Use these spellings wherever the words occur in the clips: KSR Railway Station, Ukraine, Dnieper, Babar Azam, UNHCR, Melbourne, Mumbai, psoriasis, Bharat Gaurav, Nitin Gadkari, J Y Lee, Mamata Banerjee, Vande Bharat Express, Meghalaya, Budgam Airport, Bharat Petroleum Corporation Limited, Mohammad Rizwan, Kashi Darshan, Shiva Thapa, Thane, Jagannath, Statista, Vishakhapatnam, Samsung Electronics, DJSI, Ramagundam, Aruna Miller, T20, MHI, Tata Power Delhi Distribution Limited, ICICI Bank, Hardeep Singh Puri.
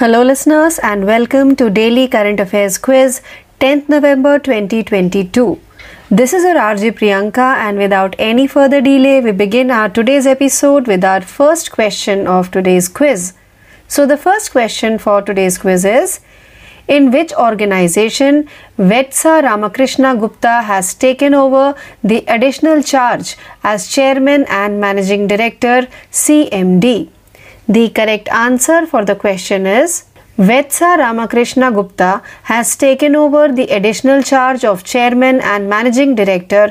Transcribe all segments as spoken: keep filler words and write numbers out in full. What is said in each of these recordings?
Hello listeners and welcome to Daily Current Affairs Quiz, tenth November twenty twenty-two. This is your R J Priyanka, and without any further delay, we begin our today's episode with our first question of today's quiz. So the first question for today's quiz is, in which organization Vetsa Ramakrishna Gupta has taken over the additional charge as Chairman and Managing Director C M D? The correct answer for the question is Vetsa Ramakrishna Gupta has taken over the additional charge of Chairman and Managing Director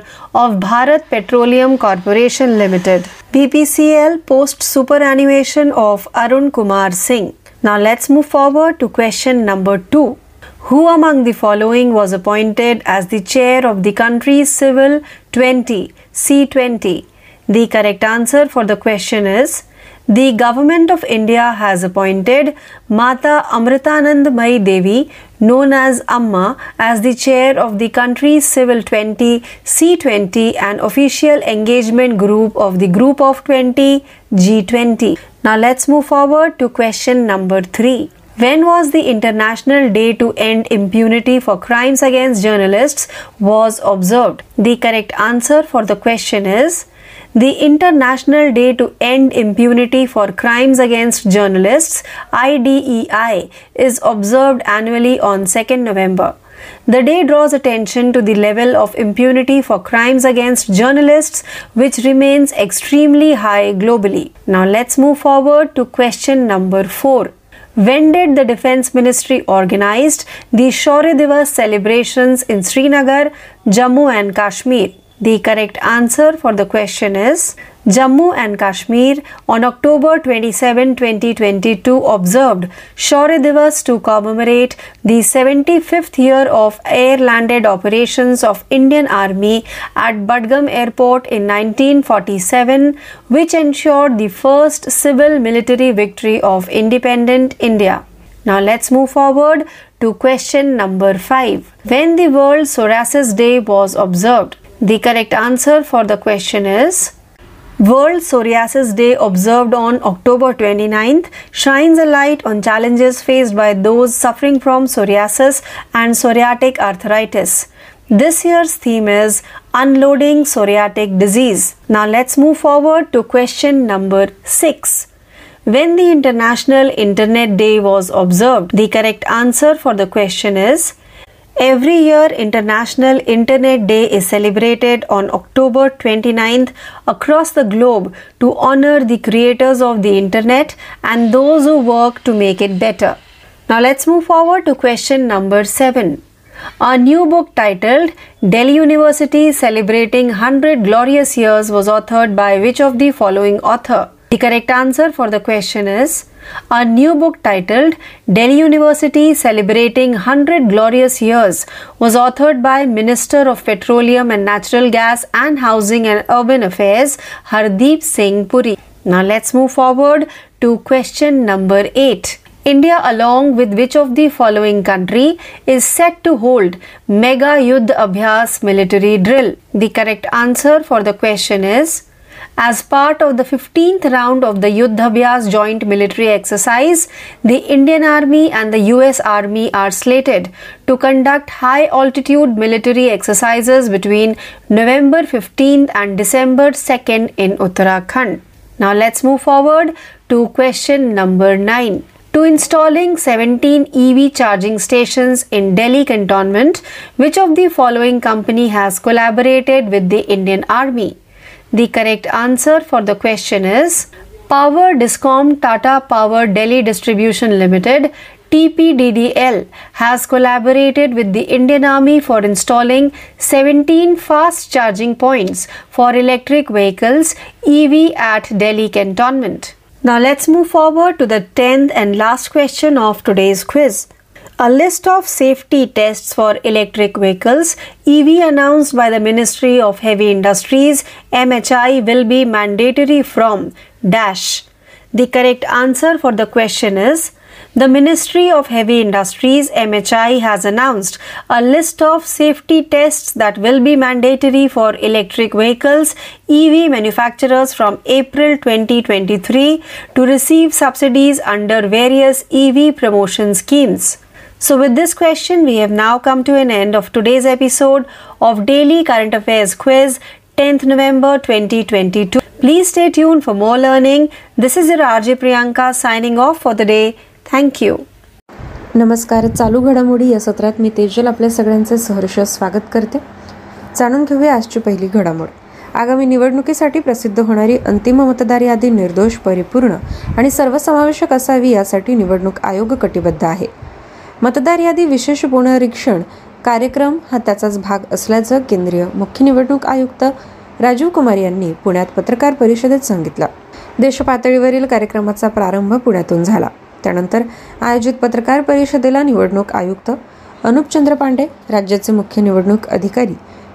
of Bharat Petroleum Corporation Limited, B P C L, post superannuation of Arun Kumar Singh. Now let's move forward to question number two. Who among the following was appointed as the chair of the country's Civil twenty, C twenty? The correct answer for the question is the Government of India has appointed Mata Amritanandamayi Devi, known as Amma, as the chair of the country's Civil twenty, C twenty, an official engagement group of the Group of twenty, G twenty. Now let's move forward to question number three. When was the International Day to End Impunity for Crimes Against Journalists was observed? The correct answer for the question is the International Day to End Impunity for Crimes Against Journalists, I D E I, is observed annually on second November. The day draws attention to the level of impunity for crimes against journalists, which remains extremely high globally. Now let's move forward to question number four. When did the Defense Ministry organized the Shaurya Diwas celebrations in Srinagar, Jammu and Kashmir? The correct answer for the question is Jammu and Kashmir on October twenty-seventh, twenty twenty-two observed Shaurya Diwas to commemorate the seventy-fifth year of air-landed operations of Indian Army at Budgam Airport in nineteen forty-seven, which ensured the first civil military victory of independent India. Now let's move forward to question number five. When the World Psoriasis Day was observed? The correct answer for the question is World Psoriasis Day, observed on October twenty-ninth, shines a light on challenges faced by those suffering from psoriasis and psoriatic arthritis. This year's theme is Unloading Psoriatic Disease. Now let's move forward to question number six. When the International Internet Day was observed? The correct answer for the question is every year, International Internet Day is celebrated on October twenty-ninth across the globe to honor the creators of the Internet and those who work to make it better. Now let's move forward to question number seven. A new book titled Delhi University Celebrating one hundred Glorious Years was authored by which of the following author? The correct answer for the question is a new book titled Delhi University Celebrating one hundred Glorious Years was authored by Minister of Petroleum and Natural Gas and Housing and Urban Affairs, Hardeep Singh Puri. Now let's move forward to question number eight. India, along with which of the following country, is set to hold mega Yudh Abhyas military drill? The correct answer for the question is as part of the fifteenth round of the Yudh Abhyas joint military exercise, the Indian Army and the U S Army are slated to conduct high-altitude military exercises between November fifteenth and December second in Uttarakhand. Now let's move forward to question number nine. To installing seventeen E V charging stations in Delhi cantonment, which of the following company has collaborated with the Indian Army? The correct answer for the question is Power Discom Tata Power Delhi Distribution Limited, T P D D L, has collaborated with the Indian Army for installing seventeen fast charging points for electric vehicles, E V, at Delhi cantonment. Now let's move forward to the tenth and last question of today's quiz. A list of safety tests for electric vehicles, E V, announced by the Ministry of Heavy Industries, M H I, will be mandatory from dash. The correct answer for the question is The Ministry of Heavy Industries M H I has announced a list of safety tests that will be mandatory for electric vehicles E V manufacturers from April twenty twenty-three to receive subsidies under various E V promotion schemes. So with this question, we have now come to an end of today's episode of Daily Current Affairs Quiz, tenth November twenty twenty-two. Please stay tuned for more learning. This is your R J Priyanka signing off for the day. Thank you. नमस्कार. चालू घडामोडी या सत्रात मी तेजल आपल्या सगळ्यांचे सहर्ष स्वागत करते. जाणून घेऊया आजची पहिली घडामोड. आगामी निवडणुकीसाठी प्रसिद्ध होणारी अंतिम मतदार यादी निर्दोष, परिपूर्ण आणि सर्वसमावेशक असावी यासाठी निवडणूक आयोग कटिबद्ध आहे. मतदार यादी विशेष पुनरीक्षण कार्यक्रम हा त्याचाच भाग असल्याचं केंद्रीय मुख्य निवडणूक आयुक्त राजीव कुमार यांनी पुण्यात पत्रकार परिषदेत सांगितलं. देशपातळीवरील कार्यक्रमाचा प्रारंभ पुण्यातून झाला. त्यानंतर आयोजित पत्रकार परिषदेला निवडणूक आयुक्त अनुप चंद्रपांडे, राज्याचे मुख्य निवडणूक अधिकारी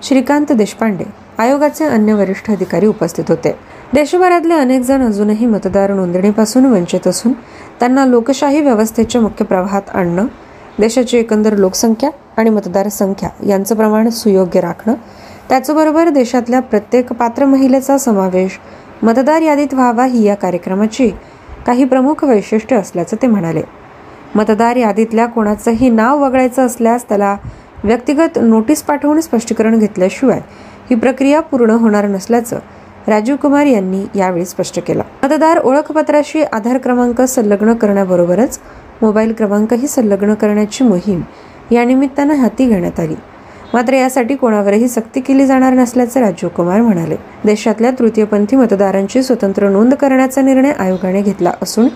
श्रीकांत देशपांडे, आयोगाचे अन्य वरिष्ठ अधिकारी उपस्थित होते. देशभरातले अनेक जण अजूनही मतदार नोंदणीपासून वंचित असून त्यांना लोकशाही व्यवस्थेच्या मुख्य प्रवाहात आणणं, देशाची एकंदर लोकसंख्या आणि मतदार संख्या यांचं प्रमाण सुयोग्य राखणं, त्याचबरोबर देशातल्या प्रत्येक पात्र महिलेचा समावेश मतदार यादीत व्हावा ही या कार्यक्रमाची काही प्रमुख वैशिष्ट्य असल्याचं ते म्हणाले. मतदार यादीतल्या कोणाचंही नाव वगळायचं असल्यास त्याला व्यक्तिगत नोटीस पाठवून स्पष्टीकरण घेतल्याशिवाय ही प्रक्रिया पूर्ण होणार नसल्याचं राजीव कुमार यांनी यावेळी स्पष्ट केलं. मतदार ओळखपत्राशी आधार क्रमांक संलग्न करण्याबरोबरच मोबाईल क्रमांकही संलग्न करण्याची मोहीम या निमित्तानं हाती घेण्यात आली. मात्र यासाठी कोणावरही सक्ती केली जाणार नसल्याचं राजीव कुमार म्हणाले. देशातल्या तृतीयपंथी मतदारांची स्वतंत्र नोंद करण्याचा निर्णय आयोगाने घेतला असून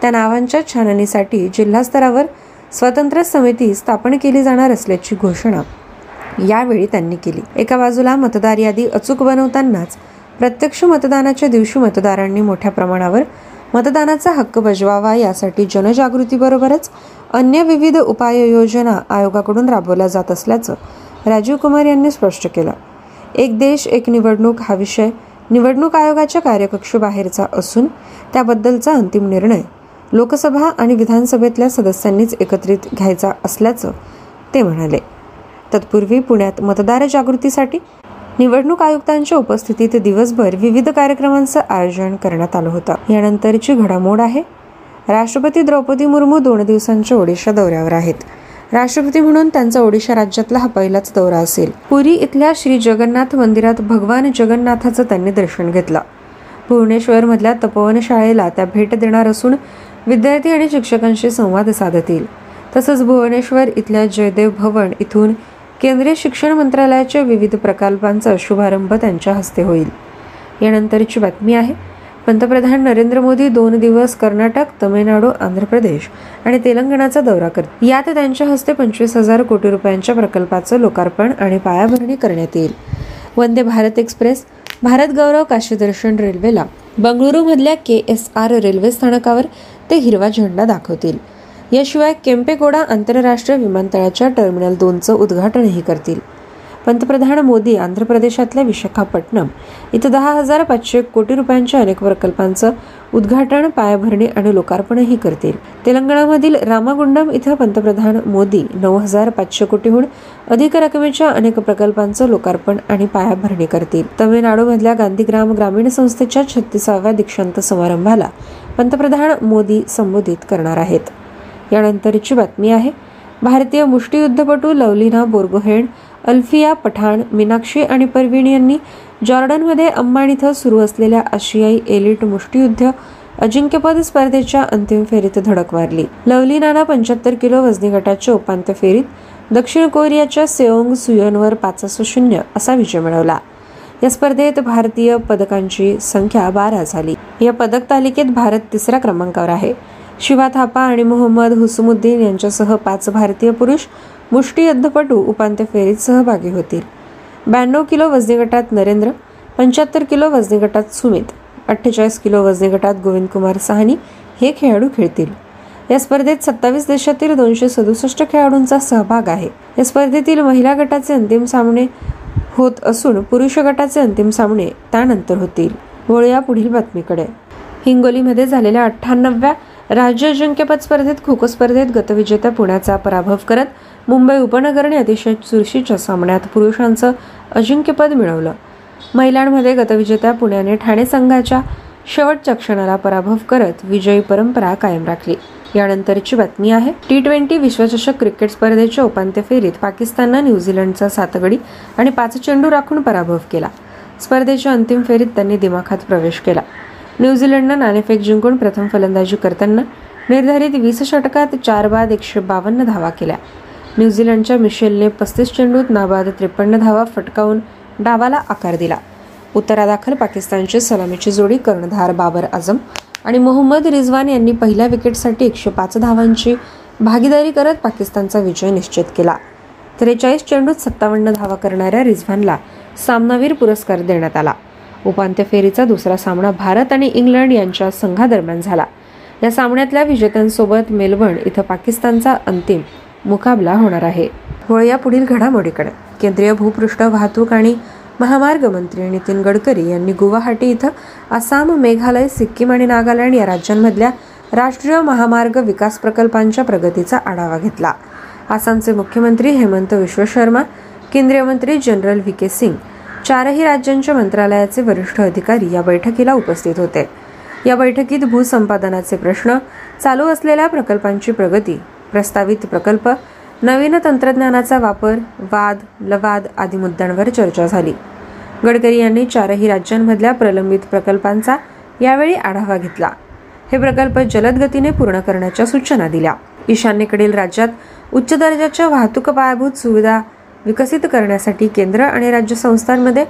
त्या नावांच्या छाननीसाठी जिल्हास्तरावर स्वतंत्र समिती स्थापन केली जाणार असल्याची घोषणा यावेळी त्यांनी केली. एका बाजूला मतदार यादी अचूक बनवतानाच प्रत्यक्ष मतदानाच्या दिवशी मतदारांनी मोठ्या प्रमाणावर मतदानाचा हक्क बजवावा यासाठी जनजागृतीबरोबरच अन्य विविध उपाययोजना आयोगाकडून राबवल्या जात असल्याचं राजीव कुमार यांनी स्पष्ट केलं. एक देश एक निवडणूक हा विषय निवडणूक आयोगाच्या कार्यकक्षेबाहेरचा असून त्याबद्दलचा अंतिम निर्णय लोकसभा आणि विधानसभेतल्या सदस्यांनीच एकत्रित घ्यायचा असल्याचं ते म्हणाले. तत्पूर्वी पुण्यात मतदार जागृतीसाठी निवडणूक आयुक्तांच्या उपस्थितीत दिवसभर विविध कार्यक्रमांचं आयोजन करण्यात आलं होतं. यानंतरची घडामोड आहे. राष्ट्रपती द्रौपदी मुर्मू दोन दिवसांच्या ओडिशा दौऱ्यावर आहेत. राष्ट्रपती म्हणून त्यांचा ओडिशा राज्यातला हा पहिलाच दौरा असेल. पुरी इथल्या श्री जगन्नाथ मंदिरात भगवान जगन्नाथाचं त्यांनी दर्शन घेतलं. भुवनेश्वरमधल्या तपोवन शाळेला त्या भेट देणार असून विद्यार्थी आणि शिक्षकांशी संवाद साधतील. तसंच भुवनेश्वर इथल्या जयदेव भवन इथून केंद्रीय शिक्षण मंत्रालयाच्या विविध प्रकल्पांचा शुभारंभ त्यांच्या हस्ते होईल. यानंतरची बातमी आहे. पंतप्रधान नरेंद्र मोदी दोन दिवस कर्नाटक, तमिळनाडू, आंध्र प्रदेश आणि तेलंगणाचा दौरा करतील. यात त्यांच्या हस्ते पंचवीस हजार कोटी रुपयांच्या प्रकल्पाचं लोकार्पण आणि पायाभरणी करण्यात येईल. वंदे भारत एक्सप्रेस, भारत गौरव, काशी दर्शन रेल्वेला बंगळुरूमधल्या के एस आर रेल्वे स्थानकावर ते हिरवा झेंडा दाखवतील. याशिवाय केम्पेगौडा आंतरराष्ट्रीय विमानतळाच्या टर्मिनल दोनचं उद्घाटनही करतील. पंतप्रधान मोदी आंध्र प्रदेशातल्या विशाखापट्टणम इथं दहा हजार पाचशे कोटी रुपयांच्या अनेक प्रकल्पांचं उद्घाटन, पायाभरणी आणि लोकार्पणही करतील. तेलंगणामधील रामागुंडम इथं पंतप्रधान मोदी नऊ हजार पाचशे कोटीहून अधिक रकमेच्या अनेक प्रकल्पांचं लोकार्पण आणि पायाभरणी करतील. तमिळनाडूमधल्या गांधीग्राम ग्रामीण संस्थेच्या छत्तीसाव्या दीक्षांत समारंभाला पंतप्रधान मोदी संबोधित करणार आहेत. यानंतरची बातमी आहे. भारतीय मुष्टियुद्धपटू लवलीना बोर्गोहेन, अल्फिया पठाण, मीनाक्षी आणि परवीण यांनी जॉर्डनमध्ये अम्मान इथं सुरू असलेल्या आशियाई एलिट मुष्टियुद्ध अजिंक्यपद स्पर्धेच्या अंतिम फेरीत धडक मारली. लवलीनानं पंच्याहत्तर किलो वजनी गटाच्या उपांत्य फेरीत दक्षिण कोरियाच्या सेओंग सुयोनवर पाच शून्य असा विजय मिळवला. या स्पर्धेत भारतीय पदकांची संख्या बारा झाली. या पदक तालिकेत भारत तिसऱ्या क्रमांकावर आहे. शिवा थापा आणि मोहम्मद हुसमुद्दीन यांच्यासह पाच भारतीय पुरुष मुष्टियुद्धपटू उपांत्य फेरीत सहभागी होतील. ब्याण्णव किलो वजनी गटात नरेंद्र, पंच्याहत्तर किलो वजनी गटात सुमित, अठ्ठेचाळीस किलो वजनी गटात गोविंदकुमार साहनी हे खेळाडू खेळतील. या स्पर्धेत सत्तावीस देशातील दोनशे सदुसष्ट खेळाडूंचा सहभाग आहे. या स्पर्धेतील महिला गटाचे अंतिम सामने होत असून पुरुष गटाचे अंतिम सामने त्यानंतर होतील. वळूया पुढील बातमीकडे. हिंगोलीमध्ये झालेल्या अठ्ठ्याण्णव्या राज्य अजिंक्यपद स्पर्धेत खो खो स्पर्धेत गतविजेत्या पुण्याचा पराभव करत मुंबई उपनगरने अतिशय चुरशीच्या सामन्यात पुरुषांचं अजिंक्यपद मिळवलं. महिलांमध्ये गतविजेत्या पुण्याने ठाणे संघाच्या शेवटच्या क्षणाला पराभव करत विजयी परंपरा कायम राखली. यानंतरची बातमी आहे टी ट्वेंटी विश्वचषक क्रिकेट स्पर्धेच्या उपांत्य फेरीत पाकिस्ताननं न्यूझीलंडचा सात गडी आणि पाच चेंडू राखून पराभव केला. स्पर्धेच्या अंतिम फेरीत त्यांनी दिमाखात प्रवेश केला. न्यूझीलंडनं नाणेफेक जिंकून प्रथम फलंदाजी करताना निर्धारित वीस षटकात चार बाद एकशे बावन्न धावा केल्या. न्यूझीलंडच्या मिशेलने पस्तीस चेंडूत नाबाद त्रेपन्न धावा फटकावून डावाला आकार दिला. उत्तरादाखल पाकिस्तानची सलामीची जोडी कर्णधार बाबर आझम आणि मोहम्मद रिझवान यांनी पहिल्या विकेटसाठी एकशे पाच धावांची भागीदारी करत पाकिस्तानचा विजय निश्चित केला. त्रेचाळीस चेंडूत सत्तावन्न धावा करणाऱ्या रिझवानला सामनावीर पुरस्कार देण्यात आला. उपांत्य फेरीचा दुसरा सामना भारत आणि इंग्लंड यांच्या संघादरम्यान झाला. या सामन्यातल्या विजेत्यांसोबत मेलबर्न इथं पाकिस्तानचा अंतिम मुकाबला होणार आहे. वळूया पुढील घडामोडीकडे. केंद्रीय भूपृष्ठ वाहतूक आणि महामार्ग मंत्री नितीन गडकरी यांनी गुवाहाटी इथं आसाम, मेघालय, सिक्कीम आणि नागालँड या राज्यांमधल्या राष्ट्रीय महामार्ग विकास प्रकल्पांच्या प्रगतीचा आढावा घेतला. आसामचे मुख्यमंत्री हेमंत विश्व शर्मा, केंद्रीय मंत्री जनरल व्ही के सिंग, चारही राज्यांच्या मंत्रालयाचे वरिष्ठ अधिकारी या बैठकीला उपस्थित होते. या बैठकीत भूसंपादनाचे प्रश्न, चालू असलेल्या प्रकल्पांची प्रगती, प्रस्तावित प्रकल्प, नवीन तंत्रज्ञानाचा वापर, वाद, लवाद आदी मुद्द्यांवर चर्चा झाली. गडकरी यांनी चारही राज्यांमधल्या प्रलंबित प्रकल्पांचा यावेळी आढावा घेतला. हे प्रकल्प जलद गतीने पूर्ण करण्याच्या सूचना दिल्या. ईशान्येकडील राज्यात उच्च दर्जाच्या वाहतूक पायाभूत सुविधा विकसित करण्यासाठी केंद्र आणि राज्य संस्थांमध्ये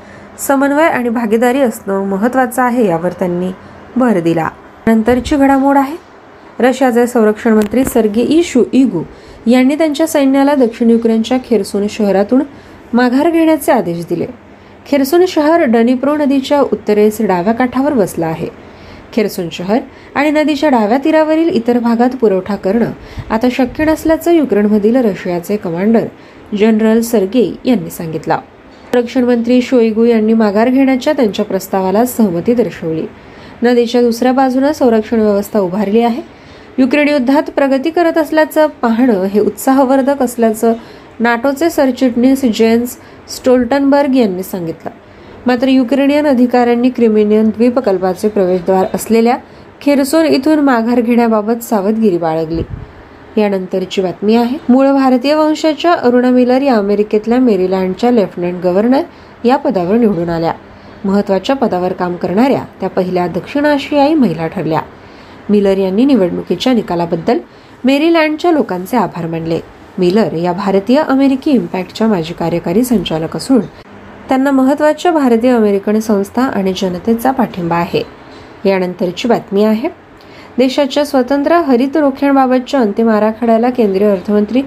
समन्वय आणि भागीदारी असणं महत्त्वाचं आहे, यावर त्यांनी भर दिला. नंतरची घडामोड आहे रशियाचे संरक्षण मंत्री सर्गेई शोइगू यांनी त्यांच्या सैन्याला दक्षिण युक्रेनच्या खेरसोन शहरातून माघार घेण्याचे आदेश दिले. खेरसोन शहर डनिप्रो नदीच्या उत्तरेस डाव्या काठावर वसला आहे. खेरसोन शहर आणि नदीच्या डाव्या तीरावरील इतर भागात पुरवठा करणं आता शक्य नसल्याचं युक्रेनमधील रशियाचे कमांडर जनरल सर्गेई यांनी सांगितलं. संरक्षण मंत्री शोइगू यांनी माघार घेण्याच्या त्यांच्या प्रस्तावाला सहमती दर्शवली. नदीच्या दुसऱ्या बाजूने संरक्षण व्यवस्था उभारली आहे. युक्रेन युद्धात प्रगती करत असल्याचं पाहणं हे उत्साहवर्धक असल्याचं नाटोचे सरचिटणीस जेन्स स्टोल्टनबर्ग यांनी सांगितलं. मात्र युक्रेनियन अधिकाऱ्यांनी क्रिमिनियन द्वीपकल्पाचे प्रवेशद्वार असलेल्या खेरसोन इथून माघार घेण्याबाबत सावधगिरी बाळगली. यानंतरची बातमी आहे मूळ भारतीय वंशाच्या अरुणा मिलर या अमेरिकेतल्या मेरीलँडच्या लेफ्टनंट गव्हर्नर या पदावर निवडून आल्या. महत्त्वाच्या पदावर काम करणाऱ्या त्या पहिल्या दक्षिण आशियाई महिला ठरल्या. मिलर यांनी निवडणुकीच्या निकालाबद्दल मेरीलँडच्या लोकांचे आभार मानले. मिलर या भारतीय अमेरिकी इम्पॅक्टच्या माजी कार्यकारी संचालक असून त्यांना महत्त्वाच्या भारतीय अमेरिकन संस्था आणि जनतेचा पाठिंबा आहे. यानंतरची बातमी आहे देशाच्या स्वतंत्र हरित रोख्यांबाबतच्या अंतिम आराखड्याला केंद्रीय अर्थमंत्री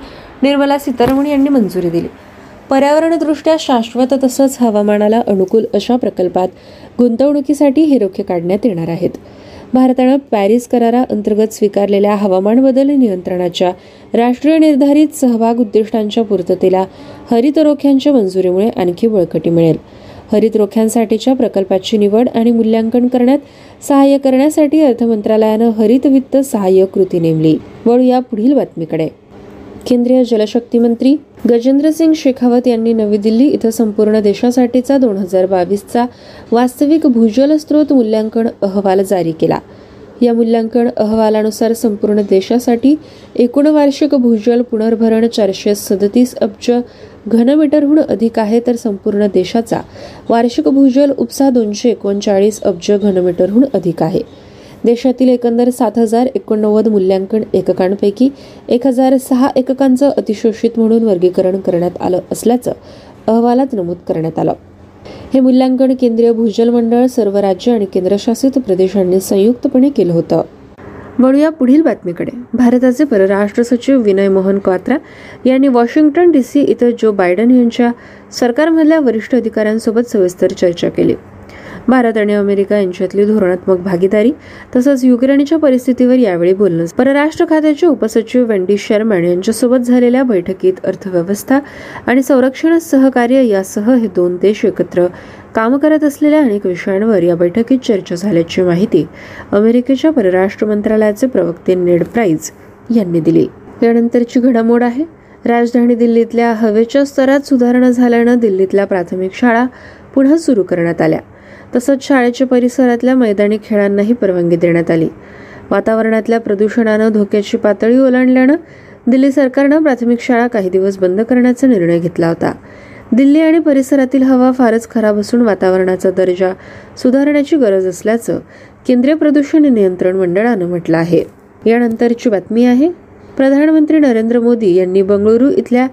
निर्मला सीतारामन यांनी मंजुरी दिली. पर्यावरणदृष्ट्या शाश्वत तसंच हवामानाला अनुकूल अशा प्रकल्पात गुंतवणुकीसाठी हे रोखे काढण्यात येणार आहेत. भारतानं पॅरिस कराराअंतर्गत स्वीकारलेल्या हवामान बदल नियंत्रणाच्या राष्ट्रीय निर्धारित सहभाग उद्दिष्टांच्या पूर्ततेला हरित रोख्यांच्या मंजुरीमुळे आणखी बळकटी मिळेल. हरित रोख्यांसाठीच्या प्रकल्पाची निवड आणि मूल्यांकन करण्यात सहाय्य करण्यासाठी अर्थ मंत्रालयानं हरित वित्त सहाय्य कृती नेमली. वळूया पुढील बातमीकडे. केंद्रीय जलशक्ती मंत्री गजेंद्रसिंग शेखावत यांनी नवी दिल्ली इथं संपूर्ण देशासाठीचा दोन हजार बावीसचा वास्तविक भूजल स्रोत मूल्यांकन अहवाल जारी केला. या मूल्यांकन अहवालानुसार संपूर्ण देशासाठी एकूण वार्षिक भूजल पुनर्भरण चारशे सदतीस अब्ज घनमीटरहून अधिक आहे, तर संपूर्ण देशाचा वार्षिक भूजल उपसा दोनशे एकोणचाळीस अब्ज घनमीटरहून अधिक आहे. देशातील एकंदर सात हजार एकोणनव्वद मूल्यांकन एककांपैकी एक हजार सहा एककांचं अतिशोषित म्हणून वर्गीकरण करण्यात आलं असल्याचं अहवालात नमूद करण्यात आलं. हे मूल्यांकन केंद्रीय भूजल मंडळ, सर्व राज्य आणि केंद्रशासित प्रदेशांनी संयुक्तपणे केलं होतं. वळूया पुढील बातमीकडे. भारताचे परराष्ट्र सचिव विनय मोहन क्वात्रा यांनी वॉशिंग्टन डी सी इथं जो बायडन यांच्या सरकारमधल्या वरिष्ठ अधिकाऱ्यांसोबत सविस्तर चर्चा केली. भारत आणि अमेरिका यांच्यातली धोरणात्मक भागीदारी तसंच युक्रेनच्या परिस्थितीवर यावेळी बोललं. परराष्ट्र खात्याचे उपसचिव वेंडी शर्मन यांच्यासोबत झालेल्या बैठकीत अर्थव्यवस्था आणि संरक्षण सहकार्य यासह हे दोन देश एकत्र काम करत असलेल्या अनेक विषयांवर या बैठकीत चर्चा झाल्याची माहिती अमेरिकेच्या परराष्ट्र मंत्रालयाचे प्रवक्ते नेड प्राइस यांनी दिली. यानंतरची घडामोड आहे राजधानी दिल्लीतल्या हवेच्या स्तरात सुधारणा झाल्यानं दिल्लीतल्या प्राथमिक शाळा पुन्हा सुरू करण्यात आल्या. तसंच शाळेच्या परिसरातल्या मैदानी खेळांनाही परवानगी देण्यात आली. वातावरणातल्या प्रदूषणानं धोक्याची पातळी ओलांडल्यानं दिल्ली सरकारनं प्राथमिक शाळा काही दिवस बंद करण्याचा निर्णय घेतला होता. दिल्ली आणि परिसरातील हवा फारच खराब असून वातावरणाचा दर्जा सुधारण्याची गरज असल्याचं केंद्रीय प्रदूषण नियंत्रण मंडळानं म्हटलं आहे. यानंतरची बातमी आहे प्रधानमंत्री नरेंद्र मोदी यांनी बंगळुरू इथल्या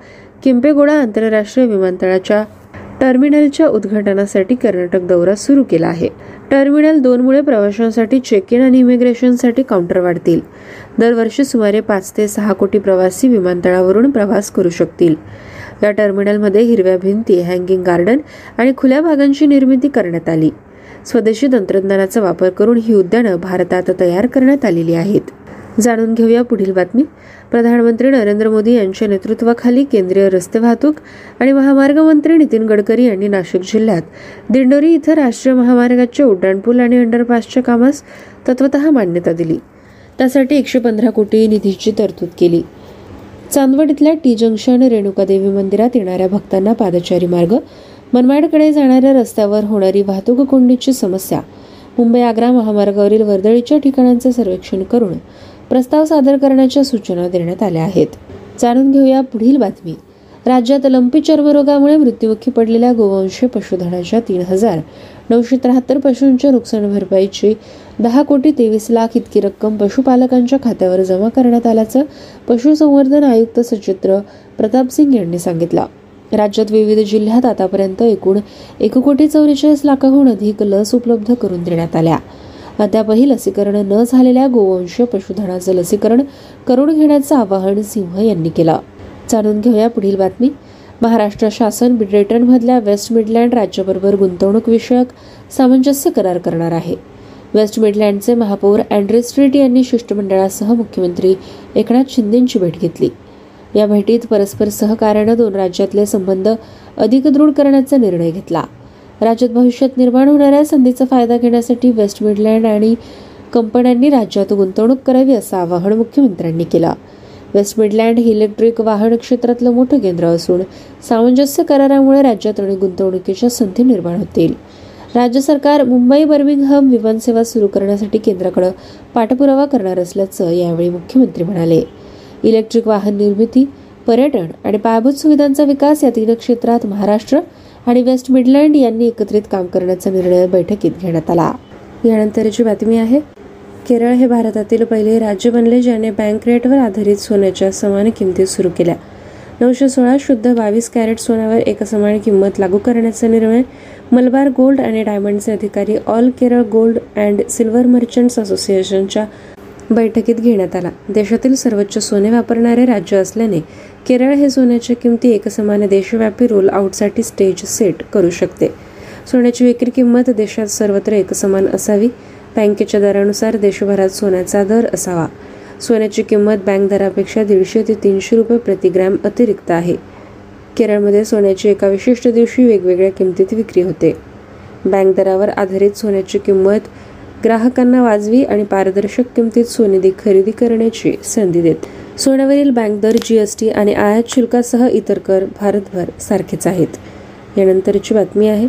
किंपेगोडा आंतरराष्ट्रीय विमानतळाच्या टर्मिनलच्या उद्घाटनासाठी कर्नाटक दौरा सुरू केला आहे. टर्मिनल दोनमुळे प्रवाशांसाठी चेक इन आणि इमिग्रेशनसाठी काउंटर वाढतील. दरवर्षी सुमारे पाच ते सहा कोटी प्रवासी विमानतळावरून प्रवास करू शकतील. या टर्मिनलमध्ये हिरव्या भिंती हँगिंग गार्डन आणि खुल्या भागांची निर्मिती करण्यात आली. स्वदेशी तंत्रज्ञानाचा वापर करून ही उद्यानं भारतात तयार करण्यात आलेली आहेत. जाणून घेऊया पुढील बातमी. प्रधानमंत्री नरेंद्र मोदी यांच्या नेतृत्वाखाली केंद्रीय रस्ते वाहतूक आणि महामार्ग मंत्री नितीन गडकरी यांनी नाशिक जिल्ह्यात दिंडोरी इथं राष्ट्रीय महामार्गाच्या उड्डाणपूल आणि अंडरपासच्या कामास तत्वतः मान्यता दिली. त्यासाठी एकशे पंधरा कोटी निधीची तरतूद केली. चांदवड इथल्या टी जंक्शन रेणुकादेवी मंदिरात येणाऱ्या भक्तांना पादचारी मार्ग, मनमाडकडे जाणाऱ्या रस्त्यावर होणारी वाहतूक कोंडीची समस्या, मुंबई आग्रा महामार्गावरील वर्दळीच्या ठिकाणांचं सर्वेक्षण करून प्रस्ताव सादर करण्याच्या सूचना देण्यात आल्या आहेत. जाणून घेऊया पुढील बातमी. राज्यात लंपी चर्मरोगामुळे मृत्युमुखी पडलेल्या गोवंश पशुधनाच्या तीन हजार नऊशे त्र्याहत्तर पशूंच्या नुकसान भरपाईची दहा कोटी तेवीस लाख इतकी रक्कम पशुपालकांच्या खात्यावर जमा करण्यात आल्याचं पशुसंवर्धन आयुक्त सचित्र प्रताप सिंग यांनी सांगितलं. राज्यात विविध जिल्ह्यात आतापर्यंत एकूण एक कोटी चौवेचाळीस लाखाहून अधिक लस उपलब्ध करून देण्यात आल्या. अद्यापही लसीकरण न झालेल्या गोवंश पशुधनाचं लसीकरण करून घेण्याचं आवाहन सिंह यांनी केलं. जाणून घेऊया पुढील बातमी. महाराष्ट्र शासन ब्रिटनमधल्या वेस्ट मिडलँड राज्याबरोबर गुंतवणूक विषयक सामंजस्य करार करणार आहे. वेस्ट मिडलँडचे महापौर अँड्रे स्ट्रीट यांनी शिष्टमंडळासह मुख्यमंत्री एकनाथ शिंदेंची भेट घेतली. या भेटीत परस्पर सहकार्यानं दोन राज्यातले संबंध अधिक दृढ करण्याचा निर्णय घेतला. राज्यात भविष्यात निर्माण होणाऱ्या संधीचा फायदा घेण्यासाठी वेस्ट मिडलँड आणि कंपन्यांनी राज्यात गुंतवणूक करावी असं आवाहन मुख्यमंत्र्यांनी केलं. वेस्ट मिडलँड हे इलेक्ट्रिक वाहन क्षेत्रातलं मोठं केंद्र असून सामंजस्य करारामुळे राज्यात आणि गुंतवणुकीच्या संधी निर्माण होतील. राज्य सरकार मुंबई बर्मिंगहम विमानसेवा सुरू करण्यासाठी केंद्राकडे पाठपुरावा करणार असल्याचं यावेळी मुख्यमंत्री म्हणाले. इलेक्ट्रिक वाहन निर्मिती, पर्यटन आणि पायाभूत सुविधांचा विकास या तीन क्षेत्रात महाराष्ट्र आणि वेस्ट मिडलँड यांनी एकत्रित काम करण्याचा निर्णय बैठकीत घेण्यात आला. यानंतरची बातमी आहे. केरळ हे भारतातील पहिले राज्य बनले ज्याने बँक रेटवर आधारित सोन्याच्या समान किमती सुरू केल्या. नऊशे सोळा शुद्ध बावीस कॅरेट सोन्यावर एकसमान किंमत लागू करण्याचा निर्णय मलबार गोल्ड आणि डायमंडचे अधिकारी all Kerala gold and silver merchants असोसिएशनच्या बैठकीत घेण्यात आला. देशातील सर्वोच्च सोने वापरणारे राज्य असल्याने केरळ हे सोन्याच्या किमती एकसमान देशव्यापी रोल आउटसाठी स्टेज सेट करू शकते. सोन्याची विक्री किंमत देशात सर्वत्र एकसमान असावी. बँकेच्या दरानुसार देशभरात सोन्याचा दर असावा. सोन्याची किंमत बँक दरापेक्षा दीडशे ते तीनशे रुपये प्रति ग्रॅम अतिरिक्त आहे. केरळमध्ये सोन्याची एका विशिष्ट दिवशी वेगवेगळ्या किमतीत विक्री होते. बँक दरावर आधारित सोन्याची किंमत ग्राहकांना वाजवी आणि पारदर्शक किमतीत सोने खरेदी करण्याची संधी देत. सोन्यावरील बँक दर, जीएसटी आणि आयात शुल्कासह इतर कर भारतभर सारखेच आहेत. यानंतरची बातमी आहे.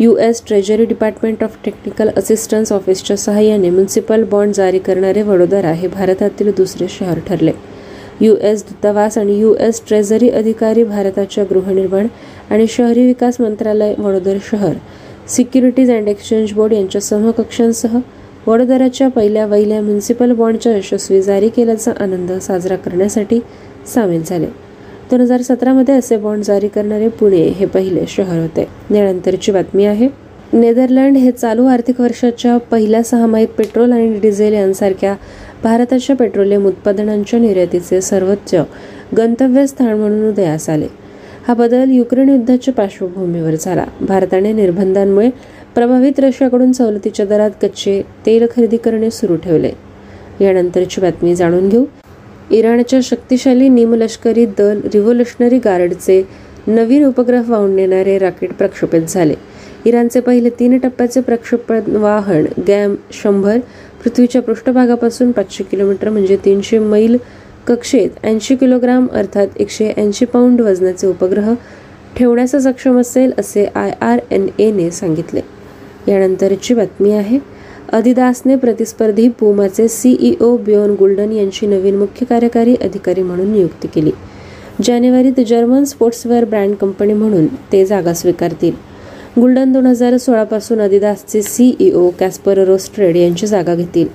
U S treasury department of technical assistance ऑफिसच्या सहाय्याने म्युन्सिपल बॉन्ड जारी करणारे वडोदरा हे भारतातील दुसरे शहर ठरले. यू एस दूतावास आणि यू एस ट्रेझरी अधिकारी भारताच्या गृहनिर्माण आणि शहरी विकास मंत्रालय, वडोदरा शहर सिक्युरिटीज अँड एक्सचेंज बोर्ड यांच्या समकक्षांसह वडोदराच्या पहिल्या वहिल्या म्युन्सिपल बॉन्डच्या यशस्वी जारी केल्याचा आनंद साजरा करण्यासाठी सामील झाले. दोन हजार सतरामध्ये असे बॉन्ड जारी करणारे पुणे हे पहिले शहर होते. यानंतरची बातमी आहे. नेदरलँड हे चालू आर्थिक वर्षाच्या पहिल्या सहामाहीत पेट्रोल आणि डिझेल यांसारख्या भारताच्या पेट्रोलियम उत्पादनांच्या निर्यातीचे सर्वोच्च गंतव्यस्थान म्हणून उदयास आले. हा बदल युक्रेन युद्धाच्या पार्श्वभूमीवर झाला. भारताने निर्बंधांमुळे प्रभावित रशियाकडून सवलतीच्या दरात कच्चे तेल खरेदी करणे सुरू ठेवले. यानंतरची बातमी जाणून घेऊ. इराणच्या शक्तिशाली निमलष्करी दल रिव्होल्युशनरी गार्डचे नवीन उपग्रह वाहून नेणारे रॉकेट प्रक्षेपित झाले. इराणचे पहिले तीन टप्प्याचे प्रक्षेपण वाहन गॅम शंभर पृथ्वीच्या पृष्ठभागापासून पाचशे किलोमीटर म्हणजे तीनशे मैल कक्षेत ऐंशी किलोग्राम अर्थात एकशे ऐंशी पाऊंड वजनाचे उपग्रह ठेवण्यास सक्षम असेल असे आय आर एन एने सांगितले. यानंतरची बातमी आहे. अधिदासने प्रतिस्पर्धी पुमाचे सीईओ बियॉन गुल्डन यांची नवीन मुख्य कार्यकारी अधिकारी म्हणून नियुक्ती केली. जानेवारीत जर्मन स्पोर्ट्सवेअर ब्रँड कंपनी म्हणून ते जागा स्वीकारतील. गुल्डन दोन हजार सोळापासून अधिदासचे सीईओ कॅस्पर रोस्ट्रेड यांची जागा घेतील.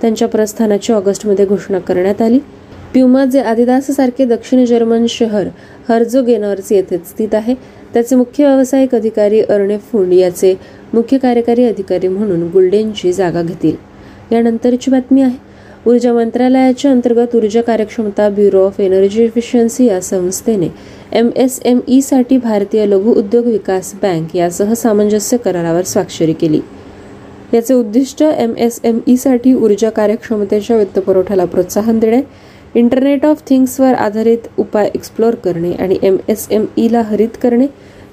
त्यांच्या प्रस्थानाची ऑगस्टमध्ये घोषणा करण्यात आली. प्युमा जे आदिदाससारखे दक्षिण जर्मन शहर हर्झोगेनॉर्स येथे स्थित आहे. त्याचे मुख्य व्यावसायिक अधिकारी अर्णे फुंड याचे मुख्य कार्यकारी अधिकारी म्हणून गुल्डेनची जागा घेतील. यानंतरची बातमी आहे. ऊर्जा मंत्रालयाच्या अंतर्गत ऊर्जा कार्यक्षमता ब्युरो ऑफ एनर्जी इफिशियन्सी या संस्थेने एम एस एम ईसाठी भारतीय लघु उद्योग विकास बँक यासह सामंजस्य करारावर स्वाक्षरी केली. याचे उद्दिष्ट एम एस एम ईसाठी ऊर्जा कार्यक्षमतेच्या वित्तपुरवठ्याला प्रोत्साहन देणे, इंटरनेट ऑफ थिंग्सवर आधारित उपाय एक्सप्लोअर करणे आणि एम एस एम ईला हरित करणे,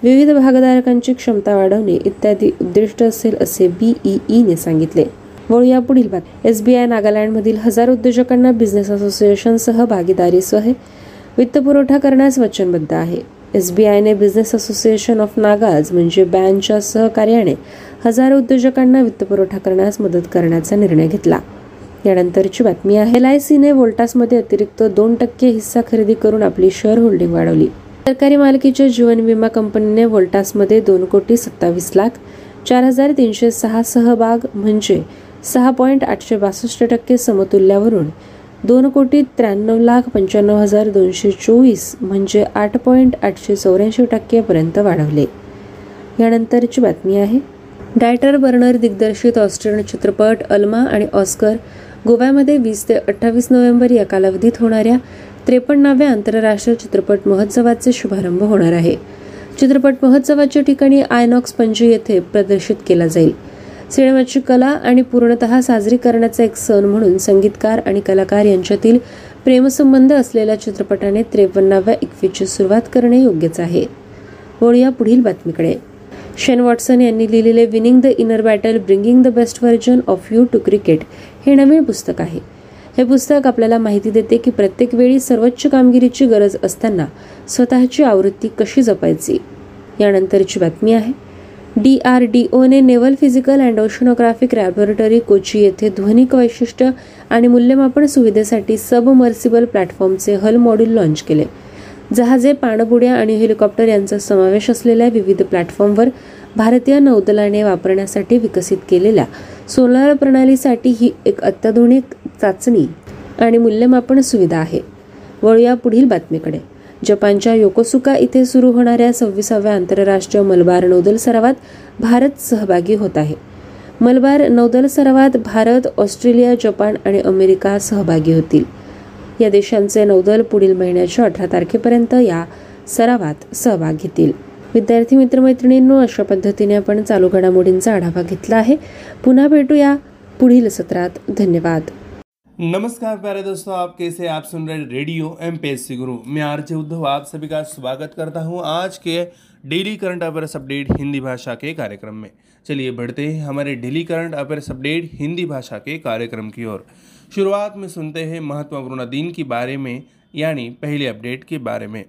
विविध भागधारकांची क्षमता वाढवणे इत्यादी उद्दिष्ट असेल असे बीईईने सांगितले. वळू यापुढील बात. एसबीआय नागालँडमधील हजार उद्योजकांना बिझनेस असोसिएशनसह भागीदारीसह वित्तपुरवठा करण्यास वचनबद्ध आहे. एसबीआयने बिझनेस असोसिएशन ऑफ नागाज म्हणजे बँकच्या सहकार्याने हजार उद्योजकांना वित्तपुरवठा करण्यास मदत करण्याचा निर्णय घेतला. यानंतरची बातमी आहे. एल आय सीने व्होल्टासमध्ये अतिरिक्त दोन टक्के हिस्सा खरेदी करून आपली शेअर होल्डिंग वाढवली. सरकारी मालकीच्या जीवन विमा कंपनीने व्होल्टासमध्ये दोन कोटी सत्तावीस लाख चार हजार तीनशे सहा सहभाग म्हणजे सहा पॉईंट आठशे बासष्ट टक्के समतुल्यावरून दोन कोटी त्र्याण्णव लाख पंच्याण्णव हजार दोनशे चोवीस म्हणजे आठ पॉईंट आठशे चौऱ्याऐंशी टक्केपर्यंत वाढवले. यानंतरची बातमी आहे. डायटर बर्नर दिग्दर्शित ऑस्ट्रेलियन चित्रपट अल्मा आणि ऑस्कर गोव्यामध्ये वीस ते अठ्ठावीस नोव्हेंबर या कालावधीत होणाऱ्या त्रेपन्नाव्या आंतरराष्ट्रीय चित्रपट महोत्सवाचे शुभारंभ होणार आहे. चित्रपट महोत्सवाच्या ठिकाणी आयनॉक्स पणजी येथे प्रदर्शित केला जाईल. सिनेमाची कला आणि पूर्णतः साजरी करण्याचा एक सण म्हणून संगीतकार आणि कलाकार यांच्यातील प्रेमसंबंध असलेल्या चित्रपटाने त्रेपन्नाव्या इक्फीची सुरुवात करणे योग्यच आहे. वळूया पुढील बातमीकडे. शेन वॉटसन यांनी लिहिलेले winning the inner battle bringing the best version of you to cricket हे नवीन पुस्तक आहे. हे पुस्तक आपल्याला माहिती देते की प्रत्येक वेळी सर्वोच्च कामगिरीची गरज असताना स्वतःची आवृत्ती कशी जपायची. यानंतरची बातमी आहे. डी आर डी ओने naval physical and oceanographic laboratory Kochi येथे ध्वनिक वैशिष्ट्य आणि मूल्यमापन सुविधेसाठी सबमर्सिबल प्लॅटफॉर्मचे हल मॉड्यूल लॉन्च केले. जहाजे, पाणबुड्या आणि हेलिकॉप्टर यांचा समावेश असलेल्या विविध प्लॅटफॉर्मवर भारतीय नौदलाने वापरण्यासाठी विकसित केलेल्या सोलर प्रणालीसाठी ही एक अत्याधुनिक चाचणी आणि मूल्यमापन सुविधा आहे. वळूया पुढील बातमीकडे. जपानच्या योकोसुका इथे सुरू होणाऱ्या सव्वीसाव्या आंतरराष्ट्रीय मलबार नौदल सरावात भारत सहभागी होत आहे. मलबार नौदल सरावात भारत, ऑस्ट्रेलिया, जपान आणि अमेरिका सहभागी होतील. या देशांचे नौदल पुढील महिन्याच्या अठरा तारखेपर्यंत या सरावात सहभाग घेतील. विद्यार्थी मित्रमैत्रिणींनो, अशा पद्धतीने आपण चालू घडामोडींचा आढावा घेतला आहे. पुन्हा भेटूया पुढील सत्रात. धन्यवाद. नमस्कार प्यारे दोस्तों, आप कैसे? आप सुन रहे radio M P S C Guru. मैं आरजे उद्धव आप सभी का स्वागत करता हूँ आज के daily current affairs update Hindi भाषा के कार्यक्रम में. चलिए बढ़ते हैं हमारे daily current affairs update Hindi भाषा के कार्यक्रम की ओर. शुरुआत में सुनते हैं महत्वपूर्ण दिन के बारे में यानी पहले अपडेट के बारे में.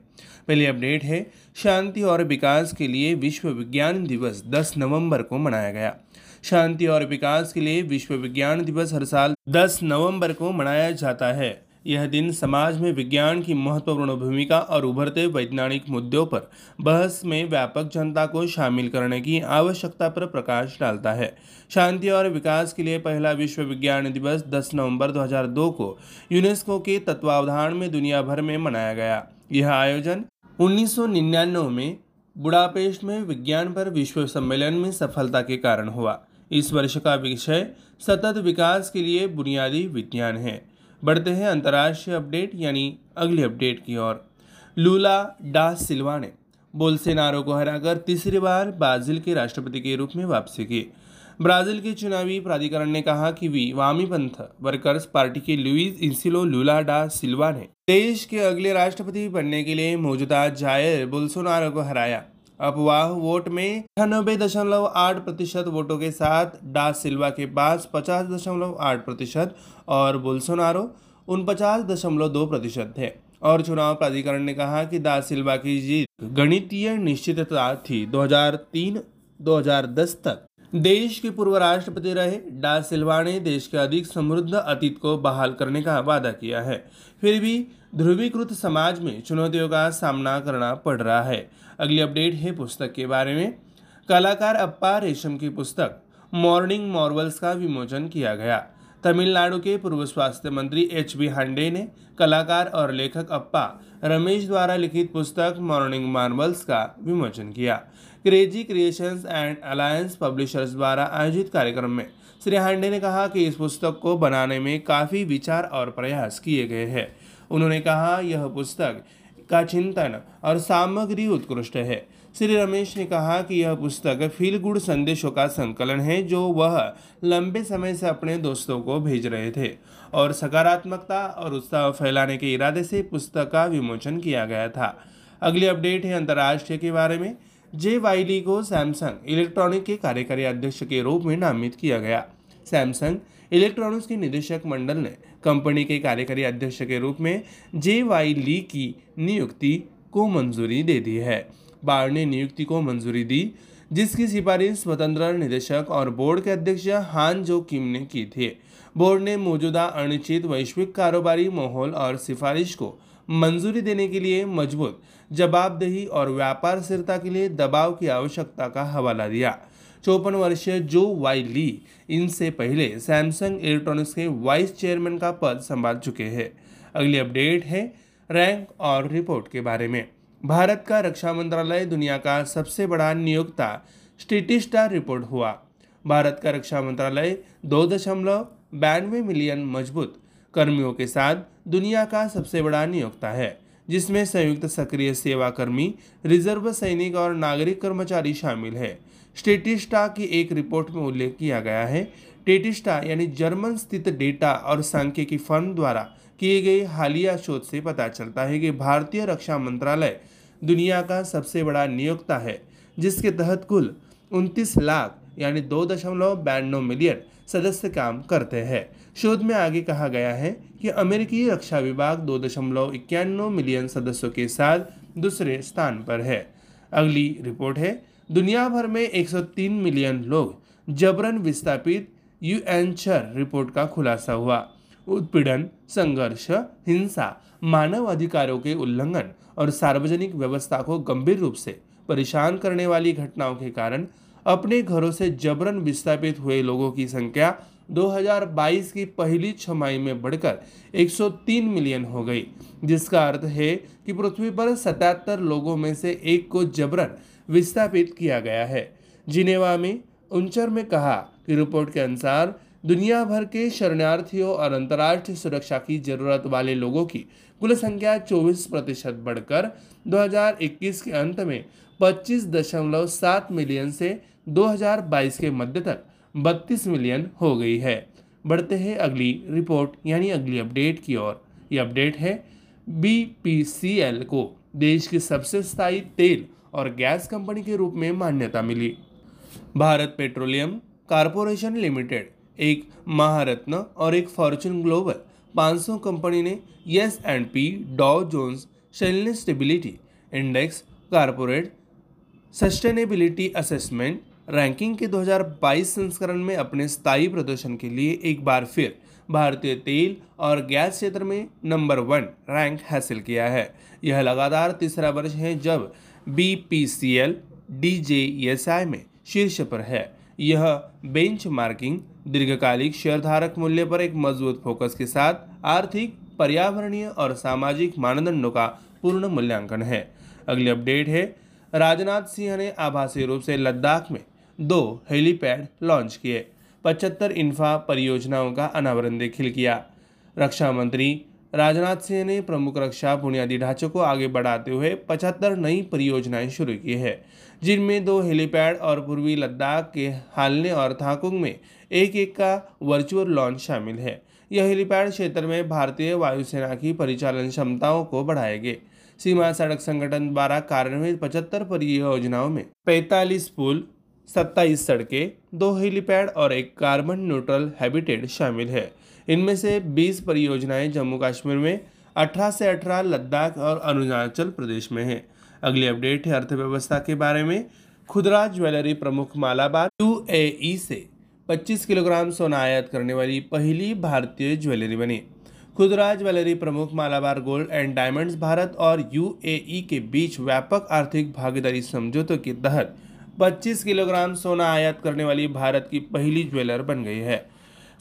पहले अपडेट है शांति और विकास के लिए विश्व विज्ञान दिवस दस नवंबर को मनाया गया. शांति और विकास के लिए विश्व विज्ञान दिवस हर साल दस नवंबर को मनाया जाता है. यह दिन समाज में विज्ञान की महत्वपूर्ण भूमिका और उभरते वैज्ञानिक मुद्दों पर बहस में व्यापक जनता को शामिल करने की आवश्यकता पर प्रकाश डालता है. शांति और विकास के लिए पहला विश्व विज्ञान दिवस दस नवंबर दो हज़ार दो को यूनेस्को के तत्वावधान में दुनिया भर में मनाया गया. यह आयोजन उन्नीस सौ निन्यानवे में बुडापेस्ट में विज्ञान पर विश्व सम्मेलन में सफलता के कारण हुआ. इस वर्ष का विषय सतत विकास के लिए बुनियादी विज्ञान है. बढ़ते हैं अंतर्राष्ट्रीय अपडेट यानी अगली अपडेट की ओर. लूला डा सिल्वा ने बोल्सोनारो को हराकर तीसरी बार ब्राजील के राष्ट्रपति के रूप में वापसी की। ब्राजील के चुनावी प्राधिकरण ने कहा कि वामीपंथ वर्कर्स पार्टी के Louis Inacio Lula da Silva ने देश के अगले राष्ट्रपति बनने के लिए मौजूदा जायर बोल्सोनारो को हराया। अफवाह वोट में अठानबे दशमलव आठ प्रतिशत वोटों के साथ डा सिल्वा के पास पचास दशमलव आठ प्रतिशत और बोल्सोनारो उनपचास दशमलव दो प्रतिशत थे। और चुनाव प्राधिकरण ने कहा कि डा सिल्वा की जीत गणितीय निश्चितता थी। दो हज़ार तीन दो हज़ार दस तक देश के पूर्व राष्ट्रपति रहे डा सिल्वा ने देश के अधिक समृद्ध अतीत को बहाल करने का वादा किया है, फिर भी ध्रुवीकृत समाज में चुनौतियों का सामना करना पड़ रहा है। अगली अपडेट है पुस्तक के बारे में। कलाकार अप्पा रेशम की पुस्तक मॉर्निंग मॉर्वल्स का विमोचन किया गया। तमिलनाडु के पूर्व स्वास्थ्य मंत्री एच बी हांडे ने कलाकार और लेखक अप्पा रमेश द्वारा लिखित पुस्तक मॉर्निंग मार्वल्स का विमोचन किया। Crazy creations and alliance publishers द्वारा आयोजित कार्यक्रम में श्री हांडे ने कहा कि इस पुस्तक को बनाने में काफ़ी विचार और प्रयास किए गए हैं। उन्होंने कहा यह पुस्तक का चिंतन और सामग्री उत्कृष्ट है। श्री रमेश ने कहा कि यह पुस्तक फील गुड संदेशों का संकलन है जो वह लंबे समय से अपने दोस्तों को भेज रहे थे, और सकारात्मकता और उत्साह फैलाने के इरादे से पुस्तक का विमोचन किया गया था। अगली अपडेट है अंतर्राष्ट्रीय के बारे में। जे वाइली को सैमसंग इलेक्ट्रॉनिक के कार्यकारी अध्यक्ष के रूप में नामित किया गया। सैमसंग इलेक्ट्रॉनिक्स के निदेशक मंडल ने कंपनी के कार्यकारी अध्यक्ष के रूप में जे वाई ली की नियुक्ति को मंजूरी दे दी है। बार ने नियुक्ति को मंजूरी दी जिसकी सिफारिश स्वतंत्र निदेशक और बोर्ड के अध्यक्ष हान जो किम ने की थी। बोर्ड ने मौजूदा अनिश्चित वैश्विक कारोबारी माहौल और सिफारिश को मंजूरी देने के लिए मजबूत जवाबदेही और व्यापार स्थिरता के लिए दबाव की आवश्यकता का हवाला दिया। चौपन वर्षीय जो वाई ली इनसे पहले सैमसंग इलेक्ट्रॉनिक्स के वाइस चेयरमैन का पद संभाल चुके हैं। अगली अपडेट है रैंक और रिपोर्ट के बारे में। भारत का रक्षा मंत्रालय दुनिया का सबसे बड़ा नियोक्ता स्टेटिस्टा रिपोर्ट हुआ। भारत का रक्षा मंत्रालय दो दशमलव बानवे मिलियन मजबूत कर्मियों के साथ दुनिया का सबसे बड़ा नियोक्ता है, जिसमें संयुक्त सक्रिय सेवा कर्मी, रिजर्व सैनिक और नागरिक कर्मचारी शामिल है। स्टेटिस्टा की एक रिपोर्ट में उल्लेख किया गया है। स्टेटिस्टा यानी जर्मन स्थित डेटा और सांख्यिकी फर्म द्वारा किए गए हालिया शोध से पता चलता है कि भारतीय रक्षा मंत्रालय दुनिया का सबसे बड़ा नियोक्ता है, जिसके तहत कुल उनतीस लाख यानी दो दशमलव बानवे मिलियन सदस्य काम करते हैं। शोध में आगे कहा गया है कि अमेरिकी रक्षा विभाग दो दशमलव इक्यानवे मिलियन सदस्यों के साथ दूसरे स्थान पर है। अगली रिपोर्ट है दुनिया भर में एक सौ तीन मिलियन लोग जबरन विस्थापित यूएनएचआर रिपोर्ट का खुलासा हुआ। उत्पीड़न, संघर्ष, हिंसा, मानव अधिकारों के उल्लंघन और सार्वजनिक व्यवस्था को गंभीर रूप से परेशान करने वाली घटनाओं के कारण अपने घरों से जबरन विस्थापित हुए लोगों की संख्या दो हज़ार बाईस की पहली छमाही में बढ़कर एक सौ तीन मिलियन हो गई, जिसका अर्थ है कि पृथ्वी पर सतहत्तर लोगों में से एक को जबरन विस्थापित किया गया है। जिनेवा में उनचर में कहा कि रिपोर्ट के अनुसार दुनिया भर के शरणार्थियों और अंतर्राष्ट्रीय सुरक्षा की जरूरत वाले लोगों की कुल संख्या चौबीस प्रतिशत बढ़कर दो हज़ार इक्कीस के अंत में पच्चीस दशमलव सात मिलियन से दो हज़ार बाईस के मध्य तक बत्तीस मिलियन हो गई है। बढ़ते हैं अगली रिपोर्ट यानी अगली अपडेट की ओर। ये अपडेट है बी पी सी एल को देश की सबसे स्थायी तेल और गैस कंपनी के रूप में मान्यता मिली। भारत पेट्रोलियम कॉरपोरेशन लिमिटेड, एक महारत्न और एक फॉर्च्यून ग्लोबल पाँच सौ कंपनी ने S and P, Dow Jones sustainability index corporate sustainability assessment ranking के दो हज़ार बाईस संस्करण में अपने स्थायी प्रदर्शन के लिए एक बार फिर भारतीय तेल और गैस क्षेत्र में नंबर वन रैंक हासिल किया है। यह लगातार तीसरा वर्ष है जब B P C L D J S I में शीर्ष पर है। यह बेंचमार्किंग दीर्घकालिक शेयरधारक मूल्य पर एक मजबूत फोकस के साथ आर्थिक, पर्यावरणीय और सामाजिक मानदंडों का पूर्ण मूल्यांकन है। अगली अपडेट है राजनाथ सिंह ने आभासी रूप से लद्दाख में दो हेलीपैड लॉन्च किए। पचहत्तर इंफ्रा परियोजनाओं का अनावरण दाखिल किया। रक्षा मंत्री राजनाथ सिंह ने प्रमुख रक्षा बुनियादी ढांचे को आगे बढ़ाते हुए पचहत्तर नई परियोजनाएं शुरू की है, जिनमें दो हेलीपैड और पूर्वी लद्दाख के हालने और थाकुंग में एक एक का वर्चुअल लॉन्च शामिल है। यह हेलीपैड क्षेत्र में भारतीय वायुसेना की परिचालन क्षमताओं को बढ़ाएंगे। सीमा सड़क संगठन द्वारा कार्यान्वित पचहत्तर परियोजनाओं में पैंतालीस पुल, सत्ताईस सड़कें, दो हेलीपैड और एक कार्बन न्यूट्रल हैबिटेट शामिल है। इनमें से बीस परियोजनाएं जम्मू कश्मीर में, अठारह से अठारह लद्दाख और अरुणाचल प्रदेश में हैं। अगली अपडेट है अर्थव्यवस्था के बारे में। खुदरा ज्वेलरी प्रमुख मालाबार यूएई से पच्चीस किलोग्राम सोना आयात करने वाली पहली भारतीय ज्वेलरी बनी। खुदरा ज्वेलरी प्रमुख Malabar gold and diamonds Bharat और यूएई के बीच व्यापक आर्थिक भागीदारी समझौतों के तहत पच्चीस किलोग्राम सोना आयात करने वाली भारत की पहली ज्वेलर बन गई है।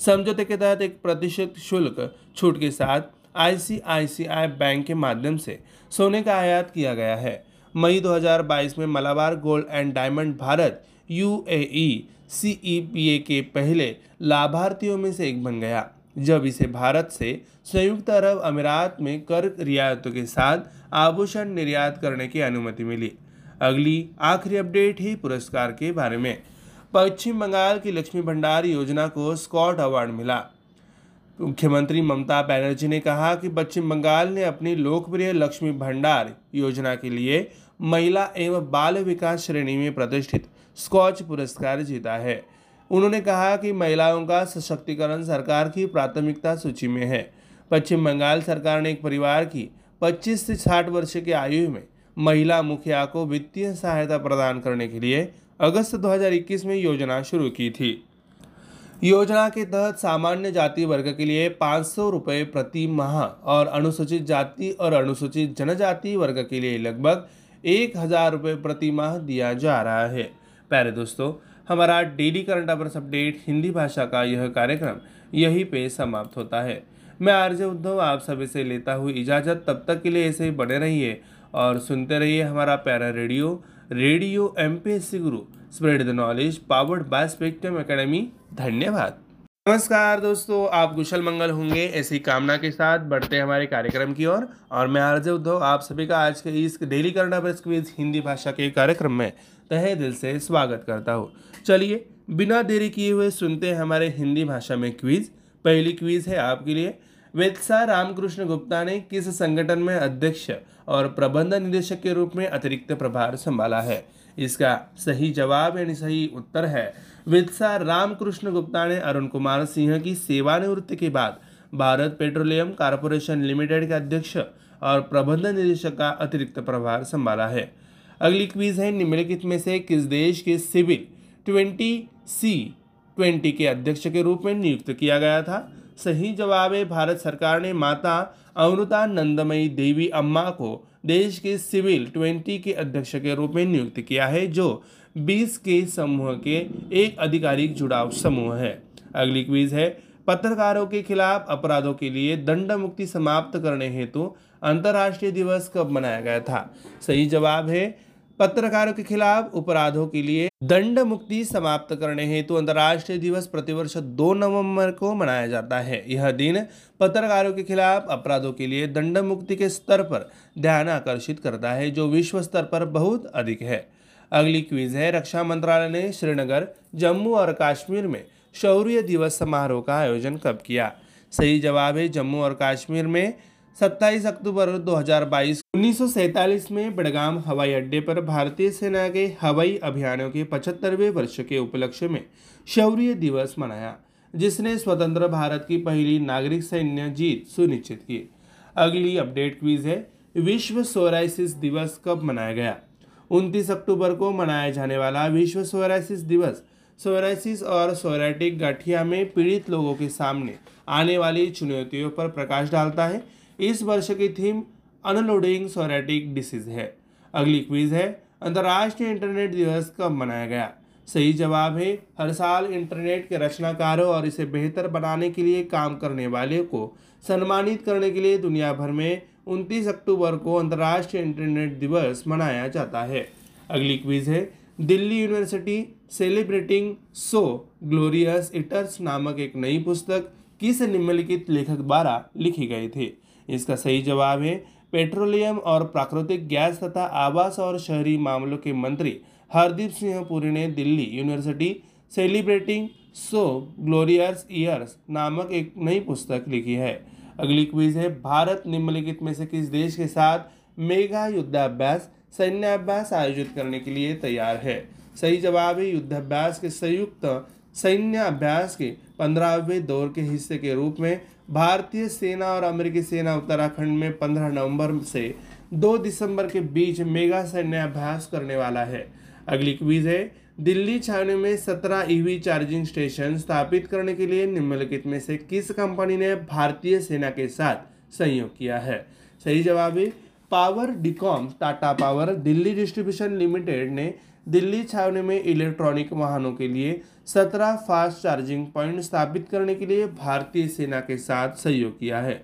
समझौते के तहत एक प्रतिशत शुल्क छूट के साथ आईसीआईसीआई बैंक के माध्यम से सोने का आयात किया गया है। मई दो हज़ार बाईस में Malabar gold and diamond Bharat UAE CEPA के पहले लाभार्थियों में से एक बन गया, जब इसे भारत से संयुक्त अरब अमीरात में कर रियायतों के साथ आभूषण निर्यात करने की अनुमति मिली। अगली आखिरी अपडेट है पुरस्कार के बारे में। पश्चिम बंगाल की लक्ष्मी भंडार योजना को स्कॉट अवार्ड मिला। मुख्यमंत्री ममता बनर्जी ने कहा कि पश्चिम बंगाल ने अपनी लोकप्रिय लक्ष्मी भंडार योजना के लिए महिला एवं बाल विकास श्रेणी में प्रतिष्ठित स्कॉच पुरस्कार जीता है। उन्होंने कहा कि महिलाओं का सशक्तिकरण सरकार की प्राथमिकता सूची में है। पश्चिम बंगाल सरकार ने एक परिवार की पच्चीस से साठ वर्ष की आयु में महिला मुखिया को वित्तीय सहायता प्रदान करने के लिए अगस्त दो हज़ार इक्कीस में योजना शुरू की थी। योजना के तहत सामान्य जाति वर्ग के लिए पाँच सौ रुपये प्रति माह और अनुसूचित जाति और अनुसूचित जनजाति वर्ग के लिए लगभग एक हज़ार रुपये प्रति माह दिया जा रहा है। प्यारे दोस्तों, हमारा daily current affairs update Hindi भाषा का यह कार्यक्रम यहीं पे समाप्त होता है। मैं आरजे उद्धव आप सभी से लेता हूँ इजाज़त। तब तक के लिए ऐसे ही बने रहिए और सुनते रहिए हमारा प्यारा radio radio MPSC Guru, spread the knowledge, powered by spectrum academy. धन्यवाद। नमस्कार दोस्तों, आप कुशल मंगल होंगे ऐसी कामना के साथ बढ़ते हमारे कार्यक्रम की ओर और, और मैं आरजे उद्धव आप सभी का आज के इस daily current affairs quiz Hindi भाषा के कार्यक्रम में तहे दिल से स्वागत करता हूँ। चलिए बिना देरी किए हुए सुनते हैं हमारे हिंदी भाषा में क्विज। पहली क्विज है आपके लिए। वेत्सा रामकृष्ण गुप्ता ने किस संगठन में अध्यक्ष और प्रबंध निदेशक के रूप में अतिरिक्त प्रभार संभाला है? इसका सही जवाब यानी सही उत्तर है वेत्सा रामकृष्ण गुप्ता ने अरुण कुमार सिंह की सेवानिवृत्ति के बाद भारत पेट्रोलियम कॉरपोरेशन लिमिटेड के अध्यक्ष और प्रबंध निदेशक का अतिरिक्त प्रभार संभाला है। अगली क्वीज है, निम्नलिखित में से किस देश के सिविल ट्वेंटी सी ट्वेंटी के अध्यक्ष के रूप में नियुक्त किया गया था? सही जवाब है भारत सरकार ने माता अमृतानंदमयी देवी अम्मा को देश के सिविल ट्वेंटी के अध्यक्ष के रूप में नियुक्त किया है, जो बीस के समूह के एक आधिकारिक जुड़ाव समूह है। अगली क्विज है, पत्रकारों के खिलाफ अपराधों के लिए दंड मुक्ति समाप्त करने हेतु अंतर्राष्ट्रीय दिवस कब मनाया गया था? सही जवाब है पत्रकारों के खिलाफ अपराधों के लिए दंड मुक्ति समाप्त करने हेतु अंतर्राष्ट्रीय दिवस प्रतिवर्ष दो नवंबर को मनाया जाता है। यह दिन पत्रकारों के खिलाफ अपराधों के लिए दंड मुक्ति के स्तर पर ध्यान आकर्षित करता है, जो विश्व स्तर पर बहुत अधिक है। अगली क्विज है, रक्षा मंत्रालय ने श्रीनगर, जम्मू और कश्मीर में शौर्य दिवस समारोह का आयोजन कब किया? सही जवाब है जम्मू और कश्मीर में सत्ताईस अक्टूबर दो हज़ार बाईस उन्नीस सौ सैंतालीस में बड़गाम हवाई अड्डे पर भारतीय सेना के हवाई अभियानों के पचहत्तरवें वर्ष के उपलक्ष्य में शौर्य दिवस मनाया, जिसने स्वतंत्र भारत की पहली नागरिक सैन्य जीत सुनिश्चित की। अगली अपडेट क्विज है, विश्व सोराइसिस दिवस कब मनाया गया? उनतीस अक्टूबर को मनाया जाने वाला विश्व सोराइसिस दिवस सोराइसिस और सोराइटिक गठिया में पीड़ित लोगों के सामने आने वाली चुनौतियों पर प्रकाश डालता है। इस वर्ष की थीम अनलोडिंग सोराइटिक डिसीज है। अगली क्विज है, अंतर्राष्ट्रीय इंटरनेट दिवस कब मनाया गया? सही जवाब है हर साल इंटरनेट के रचनाकारों और इसे बेहतर बनाने के लिए काम करने वाले को सम्मानित करने के लिए दुनिया भर में उनतीस अक्टूबर को अंतर्राष्ट्रीय इंटरनेट दिवस मनाया जाता है। अगली क्विज है, Delhi university celebrating so glorious years नामक एक नई पुस्तक किस निम्नलिखित लेखक द्वारा लिखी गई थी? इसका सही जवाब है पेट्रोलियम और प्राकृतिक गैस तथा आवास और शहरी मामलों के मंत्री हरदीप सिंह पुरी ने Delhi university celebrating so glorious years नामक एक नई पुस्तक लिखी है। अगली क्विज है भारत निम्नलिखित में से किस देश के साथ मेगा युद्धाभ्यास सैन्याभ्यास आयोजित करने के लिए तैयार है। सही जवाब है युद्धाभ्यास के संयुक्त सैन्याभ्यास के पंद्रहवें दौर के हिस्से के रूप में भारतीय सेना और अमेरिकी सेना उत्तराखंड में पंद्रह नवंबर से दो दिसंबर के बीच मेगा सैन्याभ्यास करने वाला है। अगली क्विज है दिल्ली छावनी में सत्रह ईवी चार्जिंग स्टेशन स्थापित करने के लिए निम्नलिखित में से किस कंपनी ने भारतीय सेना के साथ सहयोग किया है। सही जवाब है power discom Tata power Delhi distribution limited ने दिल्ली छावनी में इलेक्ट्रॉनिक वाहनों के लिए सत्रह फास्ट चार्जिंग पॉइंट स्थापित करने के लिए भारतीय सेना के साथ सहयोग किया है।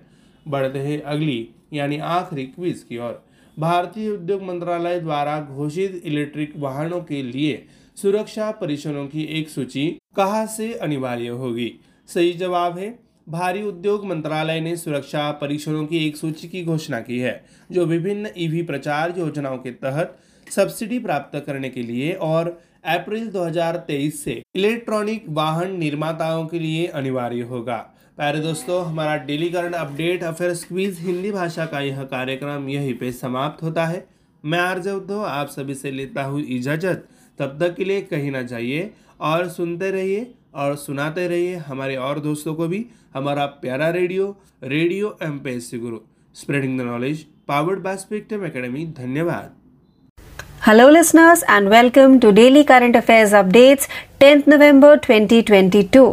बढ़ते हैं अगली यानी आखिरी क्विज की ओर। भारतीय उद्योग मंत्रालय द्वारा घोषित इलेक्ट्रिक वाहनों के लिए सुरक्षा परिक्षणों की एक सूची कहाँ से अनिवार्य होगी। सही जवाब है भारी उद्योग मंत्रालय ने सुरक्षा परिक्षणों की एक सूची की घोषणा की है जो विभिन्न ईवी प्रचार योजनाओं के तहत सब्सिडी प्राप्त करने के लिए और अप्रैल दो हज़ार तेईस से इलेक्ट्रॉनिक वाहन निर्माताओं के लिए अनिवार्य होगा। प्यारे दोस्तों, हमारा daily current update affairs quiz Hindi भाषा का यह कार्यक्रम यहीं पे समाप्त होता है। मैं आरजव आप सभी से लेता हूँ इजाजत। तब तक के लिए कहीं ना जाइए और सुनते रहिए और सुनाते रहिए हमारे और दोस्तों को भी हमारा प्यारा radio radio MPSC Guru spreading the knowledge powered by spectrum academy. धन्यवाद। Hello listeners and welcome to Daily Current Affairs Updates tenth November twenty twenty-two.